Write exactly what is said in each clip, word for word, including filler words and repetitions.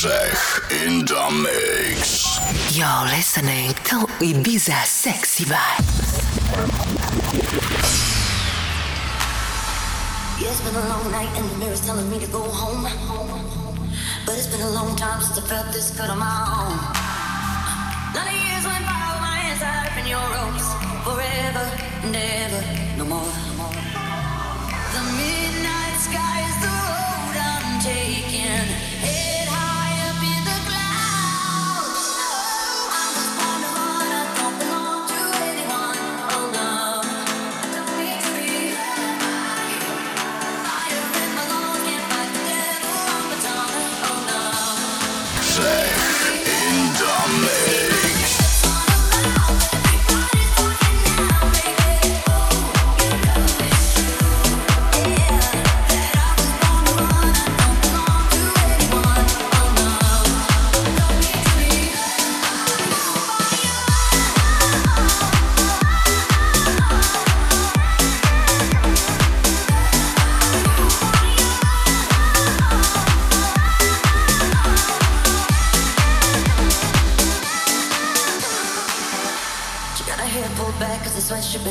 Grzech in the mix. You're listening to Ibiza Sexy Vibes. It's been a long night and the mirror's telling me to go home. But it's been a long time since I felt this good on my own. None of years went by with my hands tied up in your ropes. Forever and ever, no more. The midnight sky is the road I'm taking. Head high up in the clouds. I'm just wondering, I don't belong to anyone. Oh no.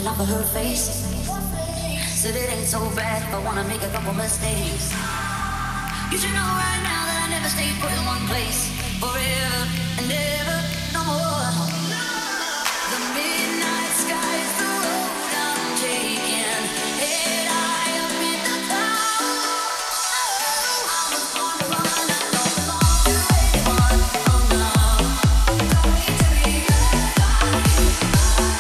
Off of her face, said it ain't so bad if I wanna make a couple mistakes. You should know right now that I never stay put in one place forever and ever, no more. The midnight sky is the road I'm taking. Head high up in the clouds. I was born to run. I don't belong to anyone. Oh no. Don't need to be loved by you. Tonight.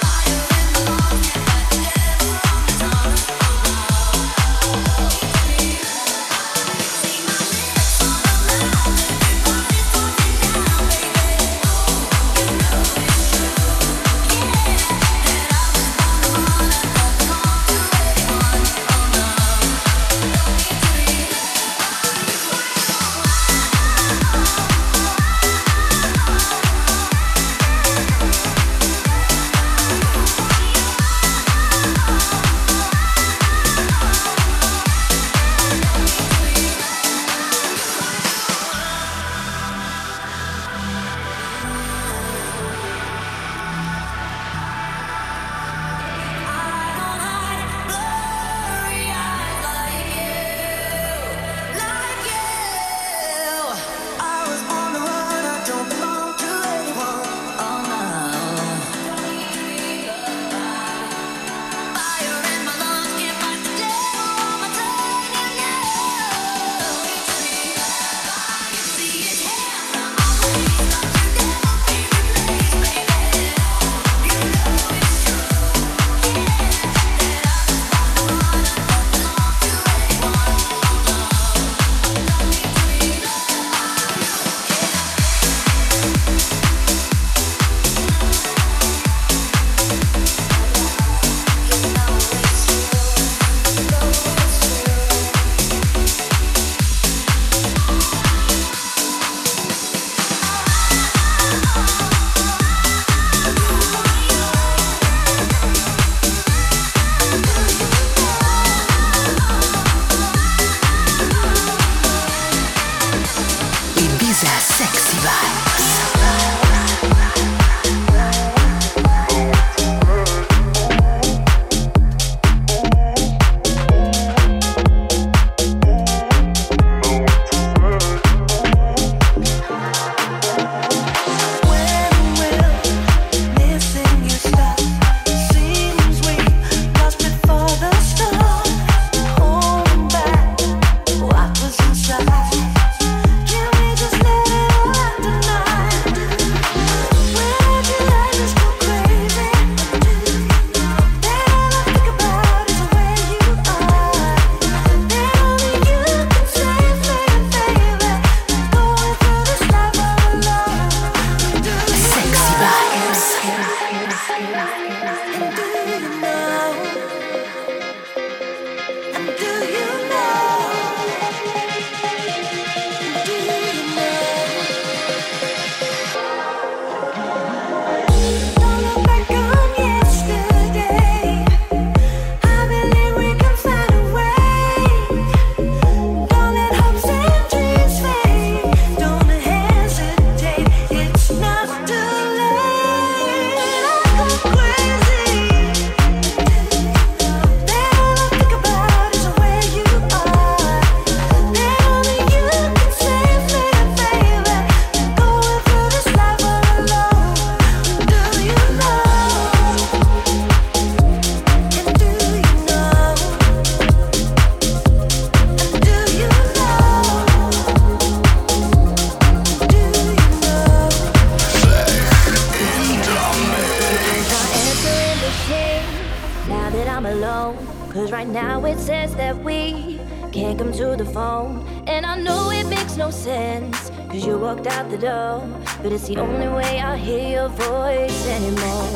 right now it says that we can't come to the phone. And I know it makes no sense, cause you walked out the door, but it's the only way I hear your voice anymore.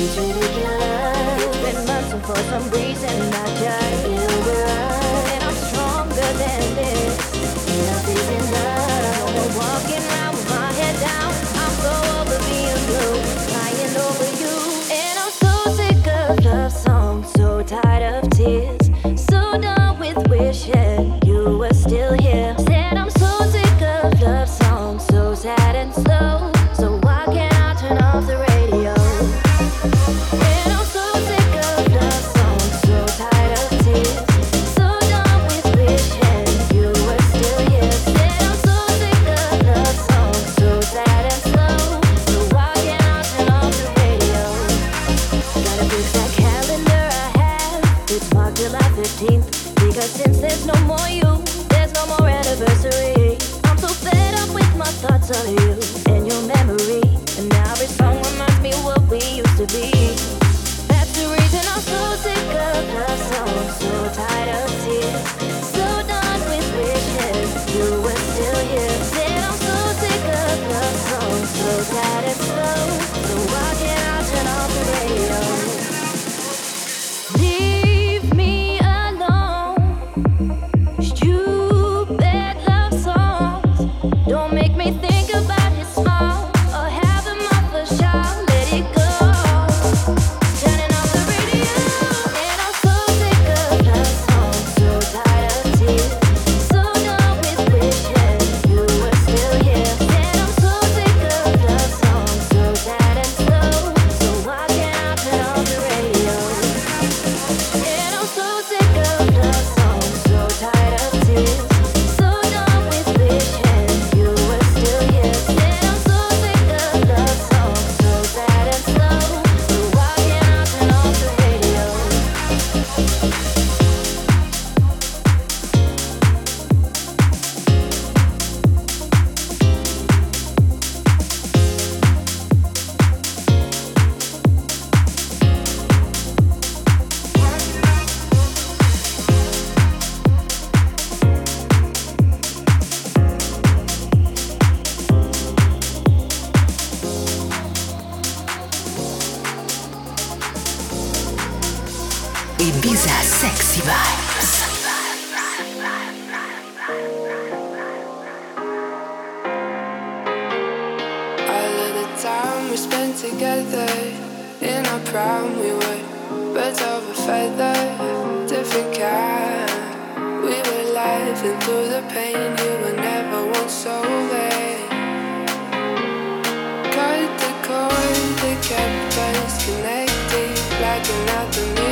It's ridiculous. You've been missing for some reason, I just feel good. And I'm stronger than this. Nothing's enough. No one walking around with my head down. I'm so over being blue, crying over you. And I'm so sick of love songs, so tired of tears, so done with wishing you were still here. Said I'm so sick of love songs, so sad and slow. So why can't I turn off the radio? And I'm so sick of love songs, so tired of tears, so done with wishing you were still here. Said I'm so sick of love songs, so sad and slow. So why can't I turn off the radio? Gotta fix that calendar I have. It's marked July fifteenth, because since there's no more you, there's no more anniversary. I'm so fed up with my thoughts of you and your memory, and now every song reminds me what we used to be. That's the reason I'm so sick of love songs, so tired of tears, so done with wishes you were still here. Said I'm so sick of love songs, so tired and slow. So why can't I turn off the radio? Leave me alone. Stupid love songs. Don't make me think about his smile. Ibiza Sexy Vibes. All of the time we spent together, in our prime we were birds of a feather, different kind. We were laughing through the pain, you were never once sober. Cut the cord that kept us connected, blacking out the mirror.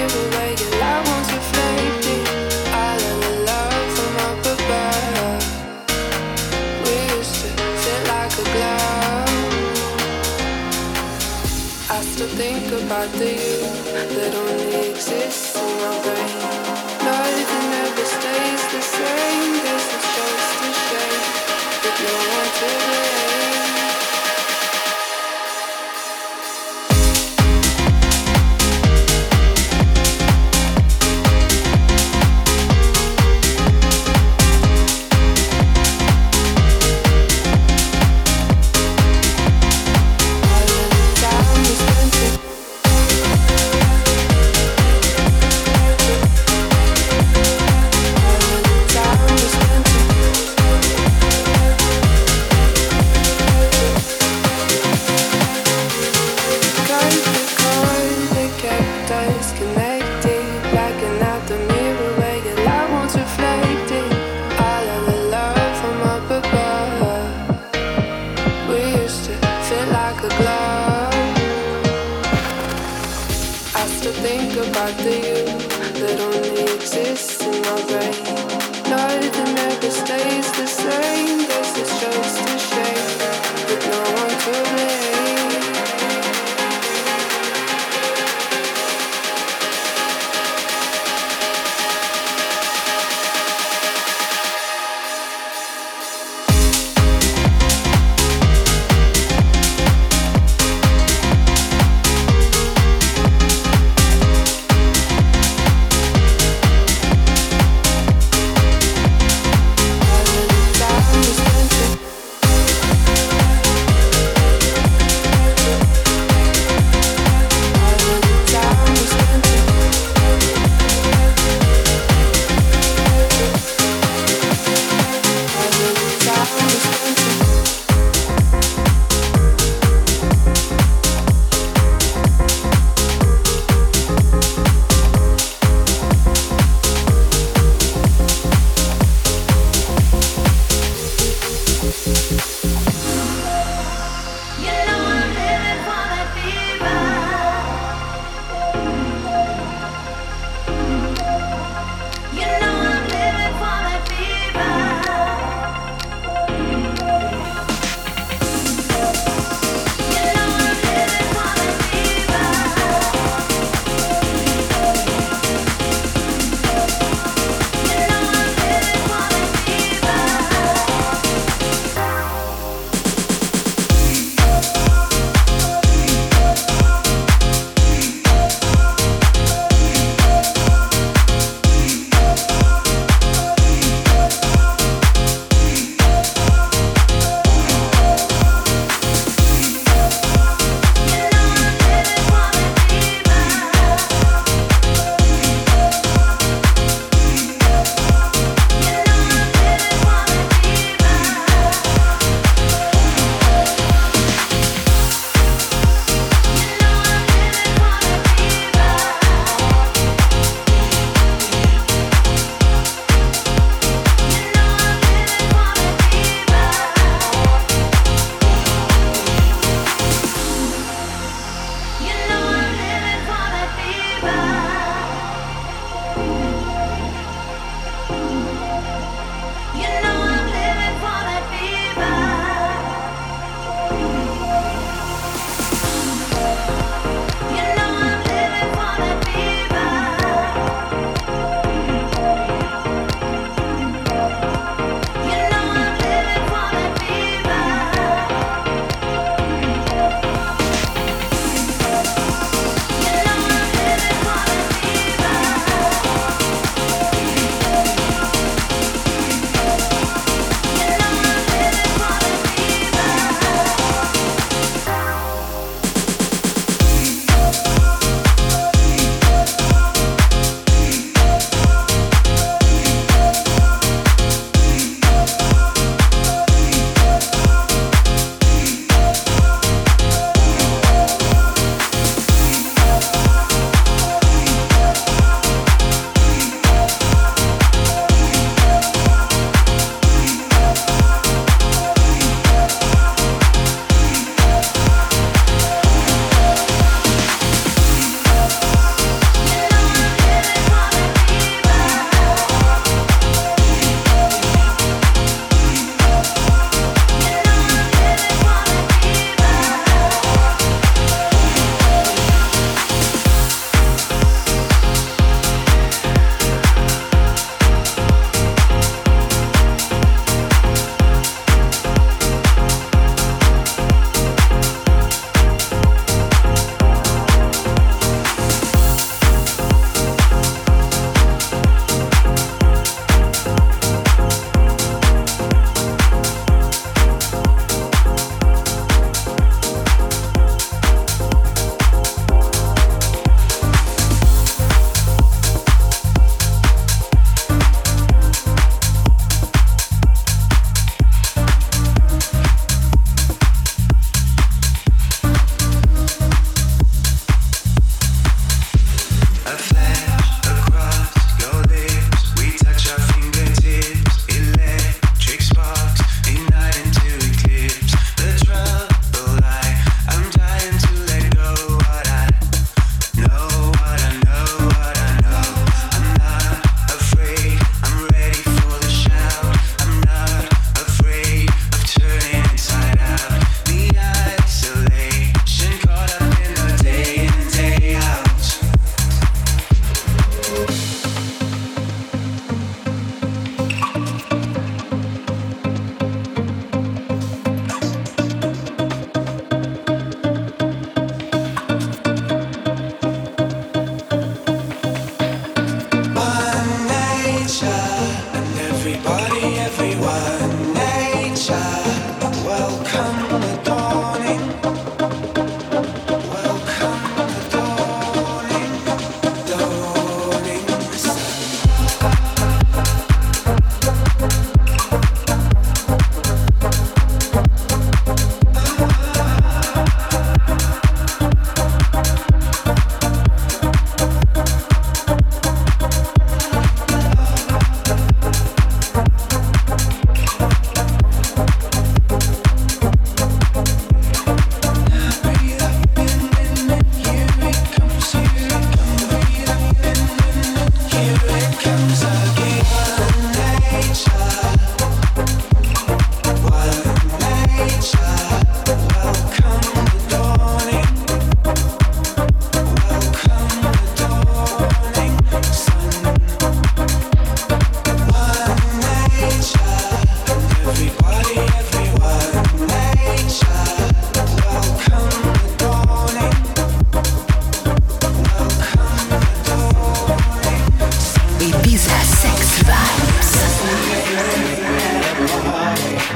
Think about the you that only exists in my brain. Nothing ever stays the same. This is just a shame with no one to blame.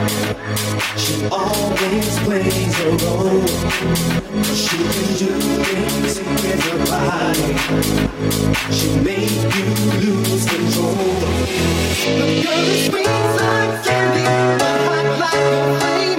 She always plays a role. She can do things with her body. She make you lose control. The girl is sweet like candy, but hot like a flame.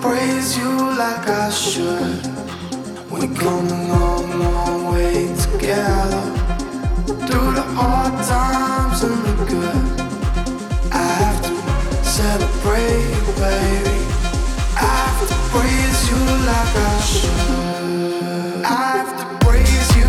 Praise you like I should. I have to praise you.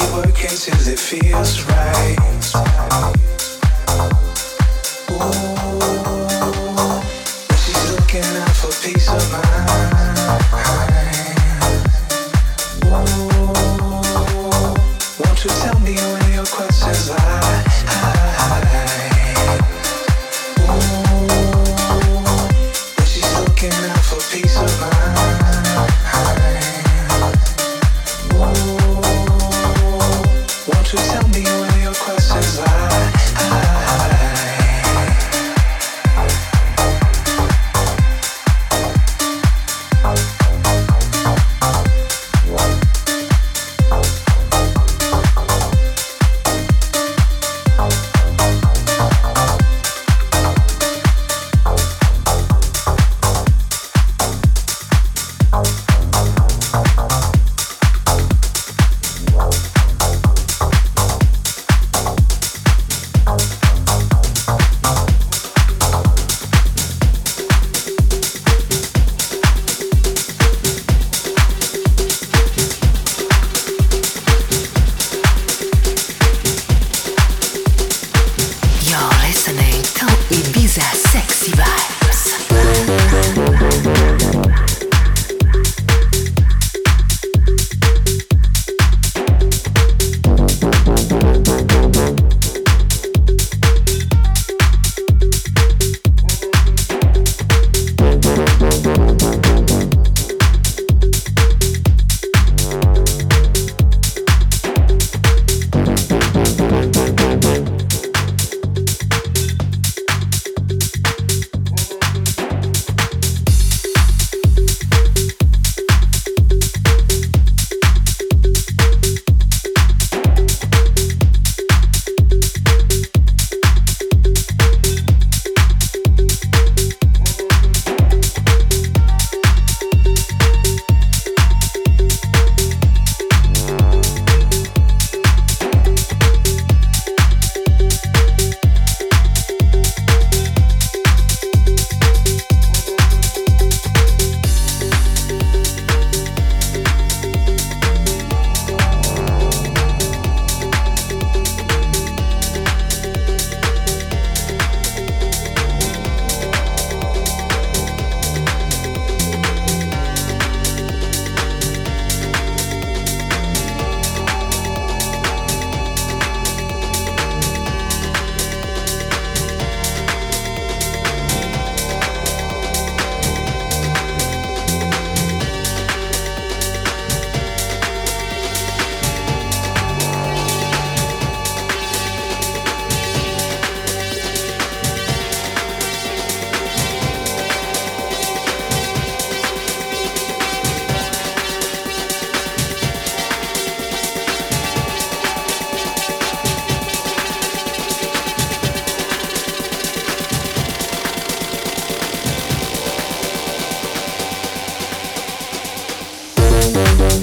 keep working till it feels right. Ooh, she's looking out for peace of mind. Ooh, won't you tell me when your questions lie? Ooh, she's looking out for peace of mind. Won't you tell me when your questions lie?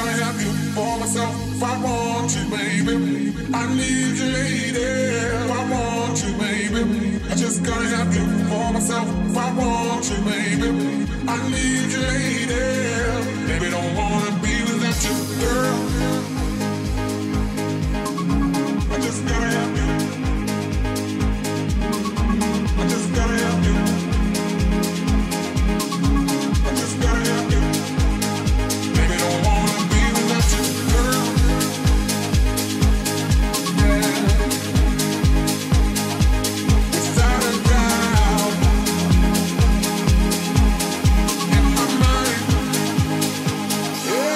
gotta have you for myself. I want you, baby. I need you, lady. I want you, baby. I just gotta have you for myself. I want you, baby. I need you, lady. Baby, don't wanna be without you, girl. I just gotta have you. I just gotta have you. I just gotta have you. Baby, don't wanna be without you, girl. Yeah. Without a doubt. In my mind. Yeah.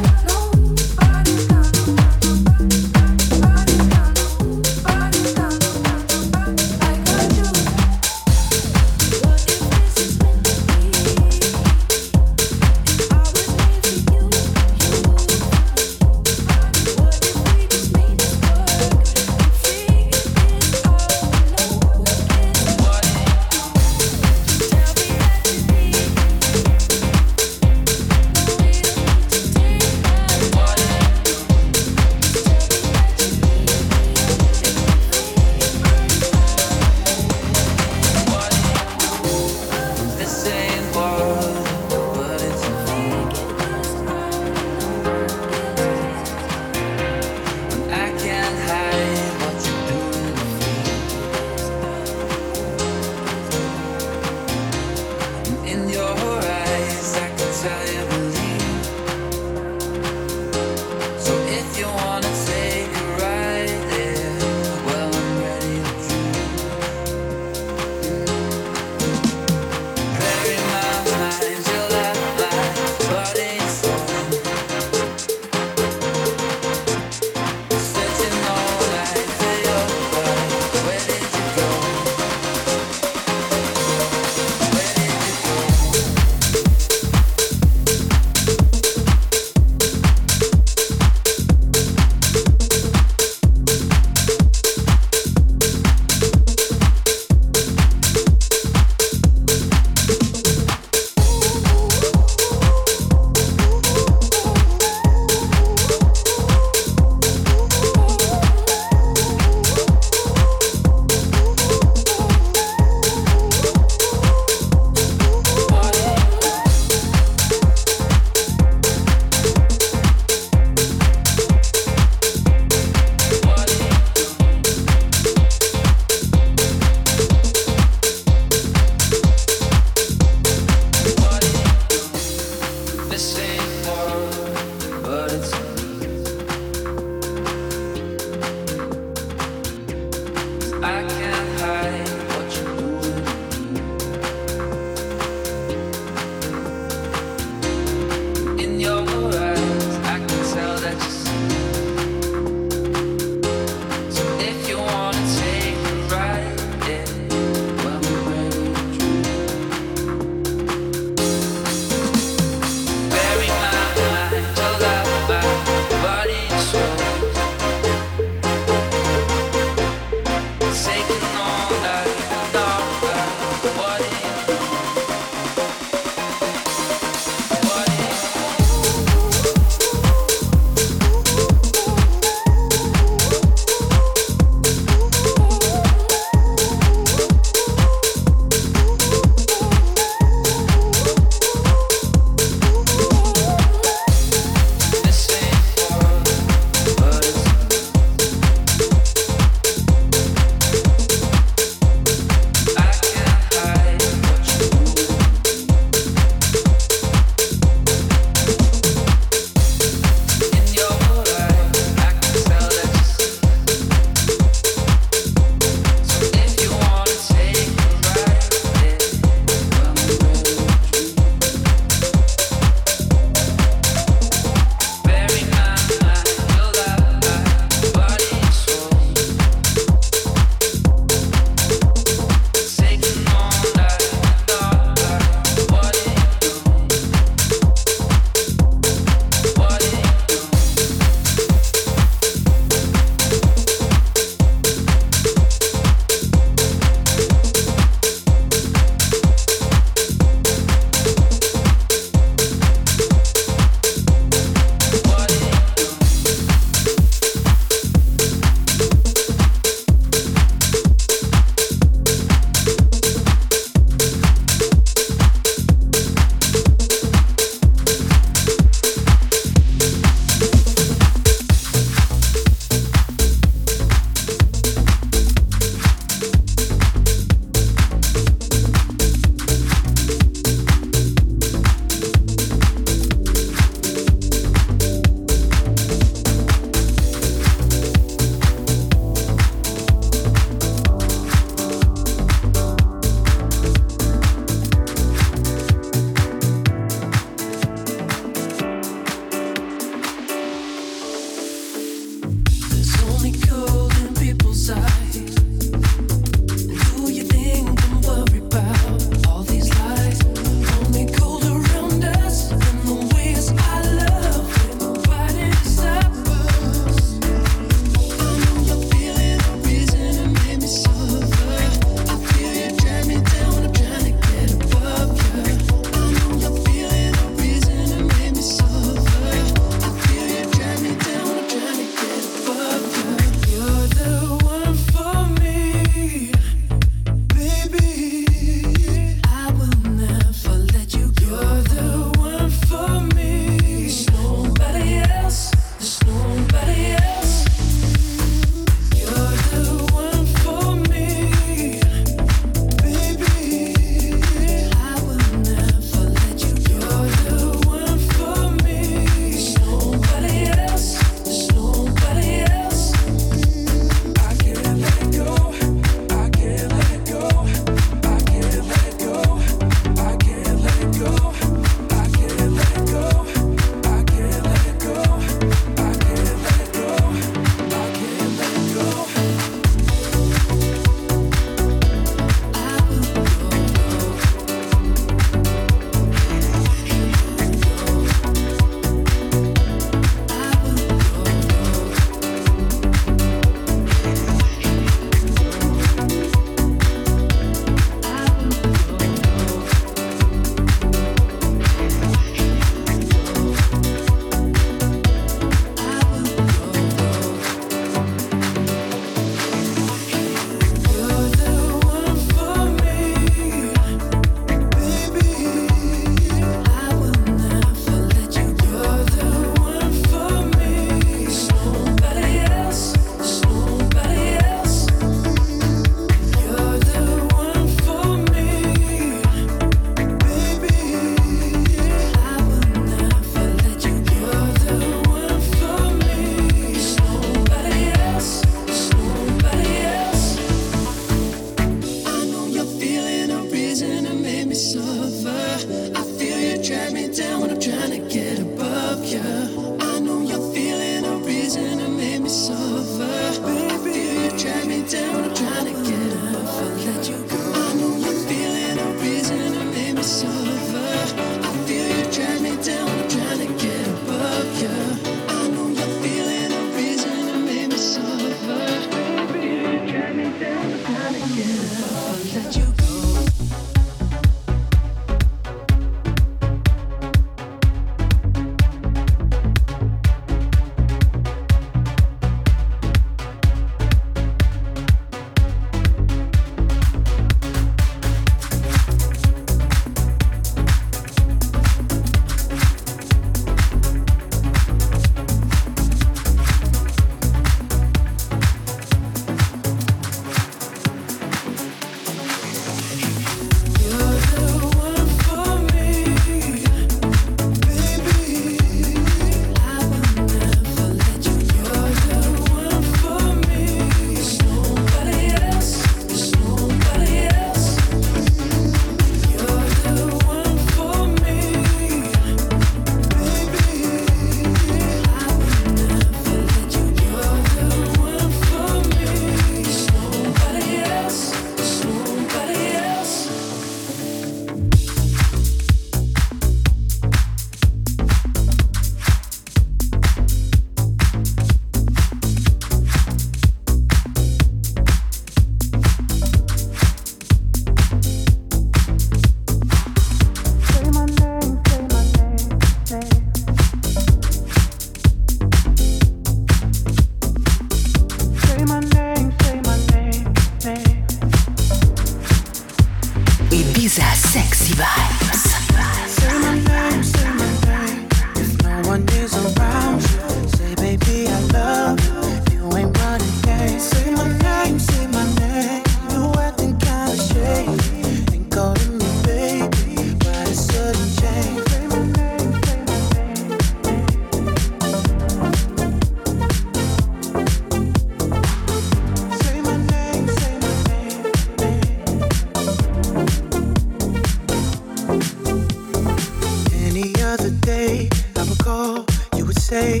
Day,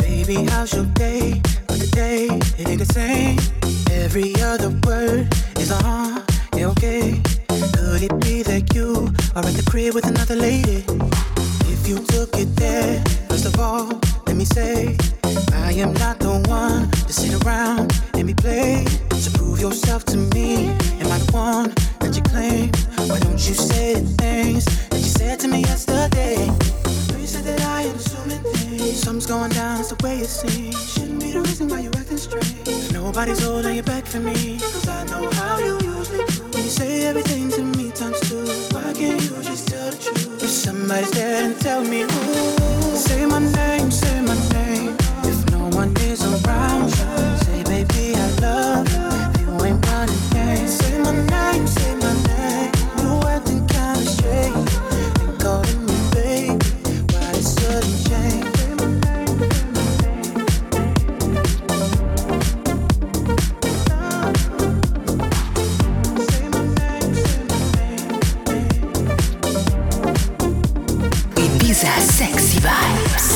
baby, how's your day? Like a day. it ain't the same. Every other word is a huh, yeah, okay. Could it be that you are at the crib with another lady? If you took it there, first of all, let me say I am not the one to sit around and be played. So prove yourself to me, am I the one that you claim? Why don't you say the things that you said to me yesterday? You said that I am assuming things. Something's going down, it's the way it seems. Shouldn't be the reason why you're acting strange. Nobody's holding you back for me, cause I know how you usually do. When you say everything to me times two, why can't you just tell the truth? If somebody's there, then tell me who. Say my name, say my name. If no one is around you, say baby I love you. You ain't running games. Say my name, say my name. You acting kinda strange. Think calling me baby, why it sudden change? Say my name, say my name, say my name. Ibiza Sexy Vibes.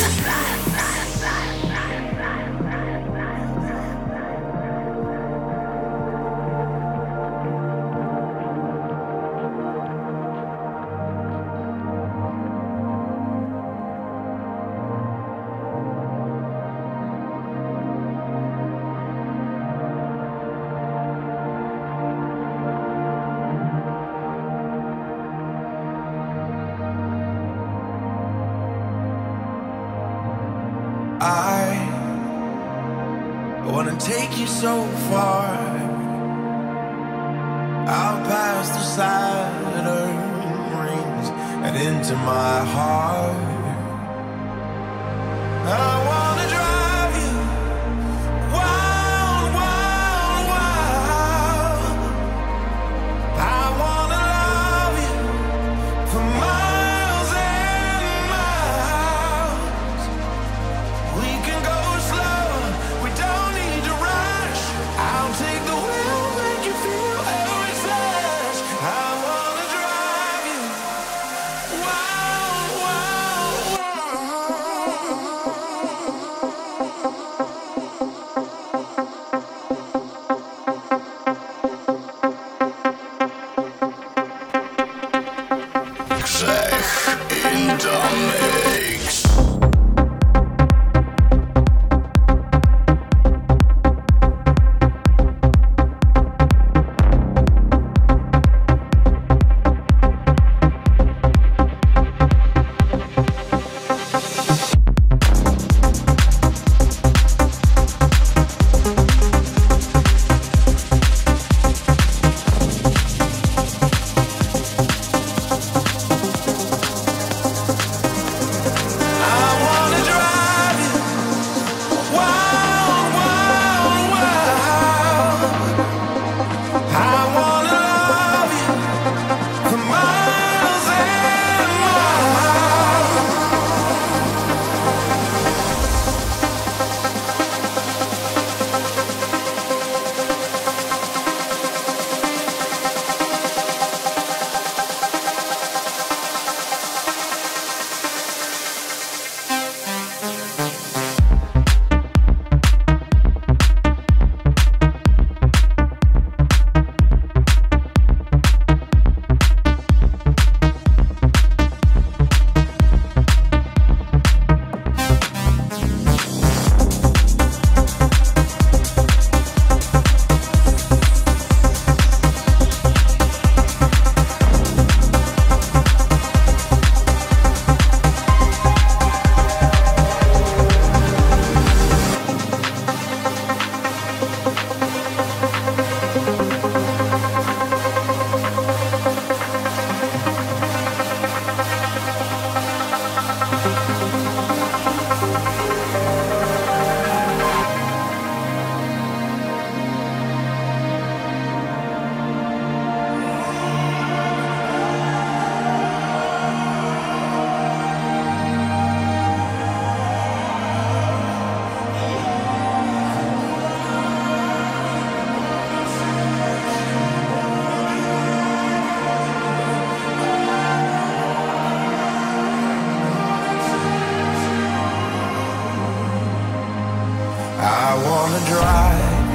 I wanna drive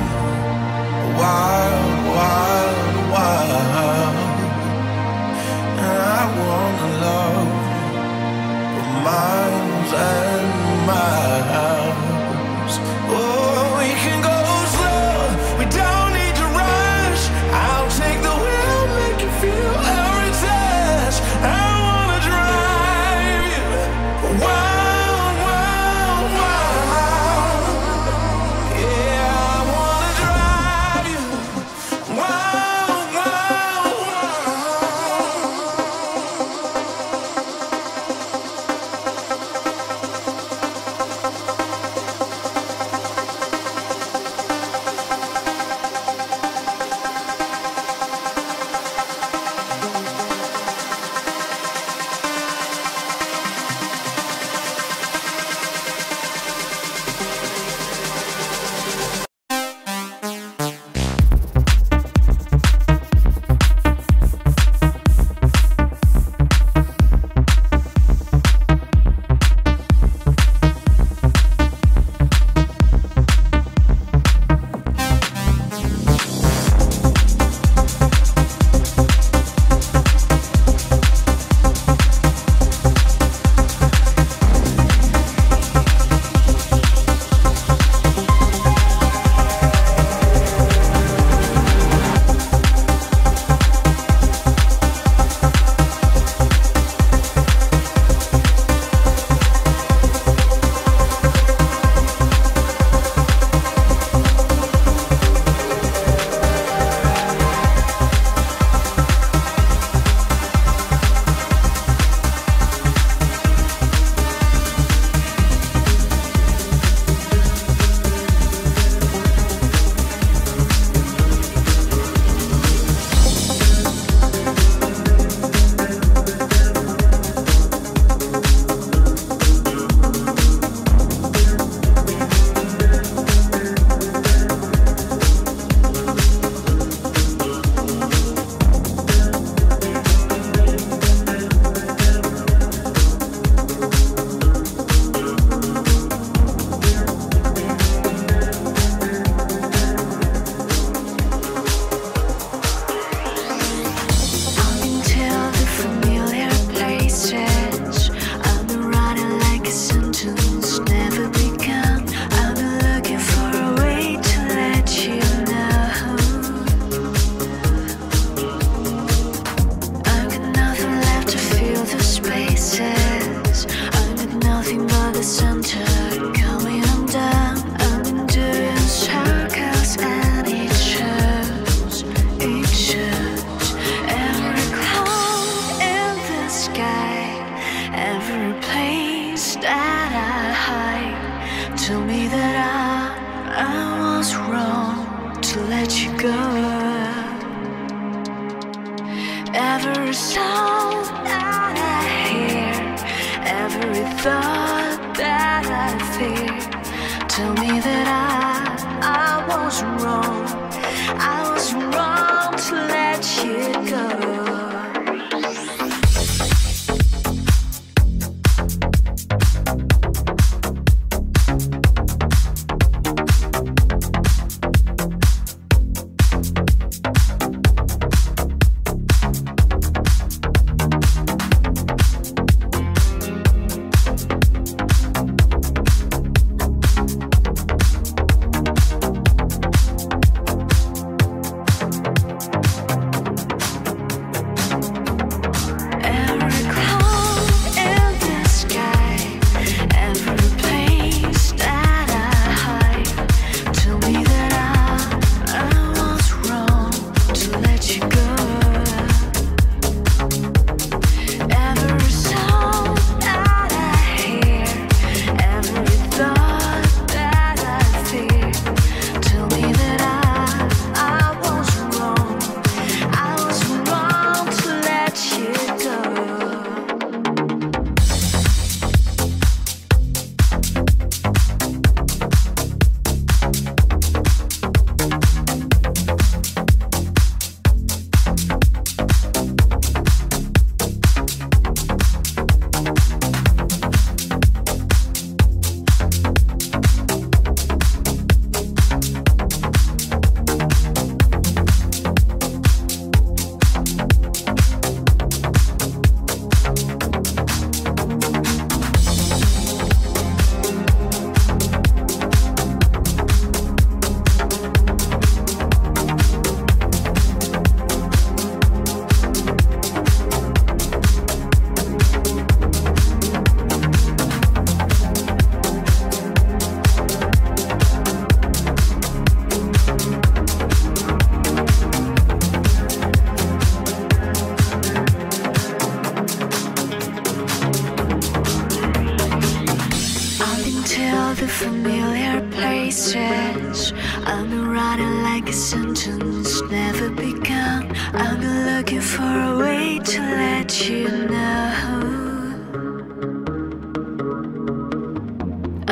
I'm a writer like a sentence never begun. I've been looking for a way to let you know.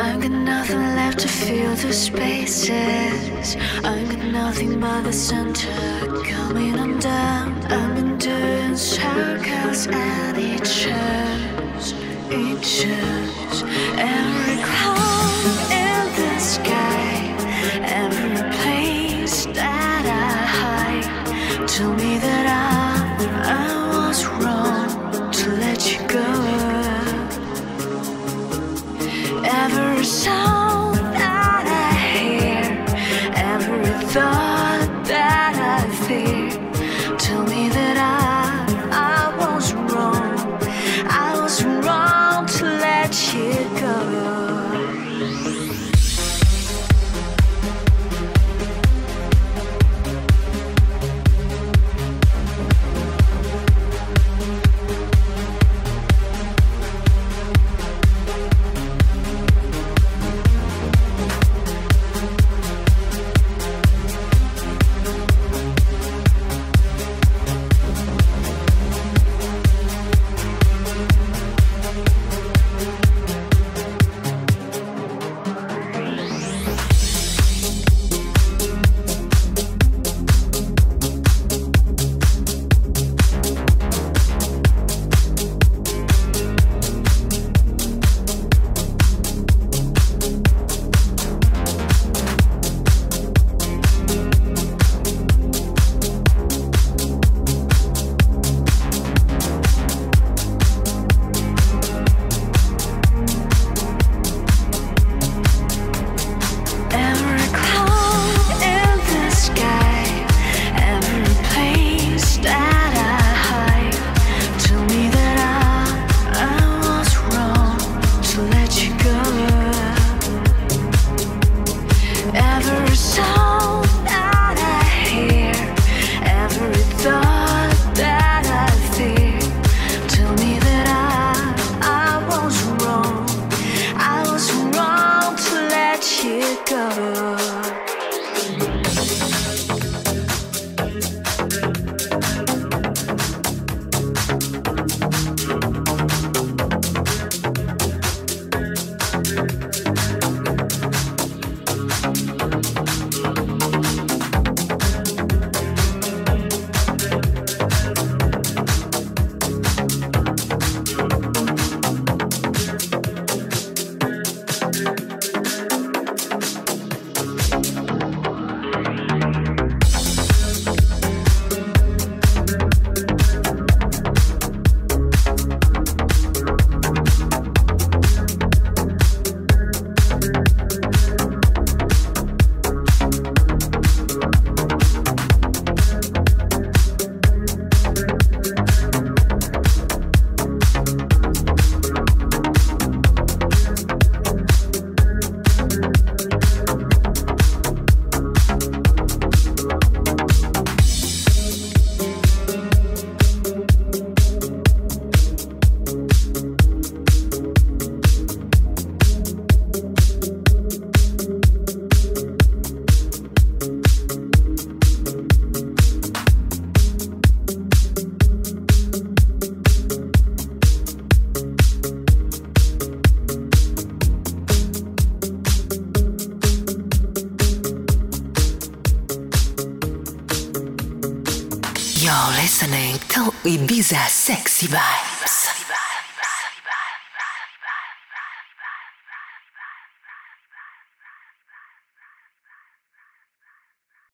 I've got nothing left to fill the spaces. I've got nothing but the center coming undone. I've been doing circles and it shows, it shows. Every cloud in the sky, every place that I hide, tell me that I, I was wrong to let you go. Every sound that I hear, every thought that I fear, tell me that I, I was wrong, I was wrong to let you go. You're listening to Ibiza Sexy Vibes.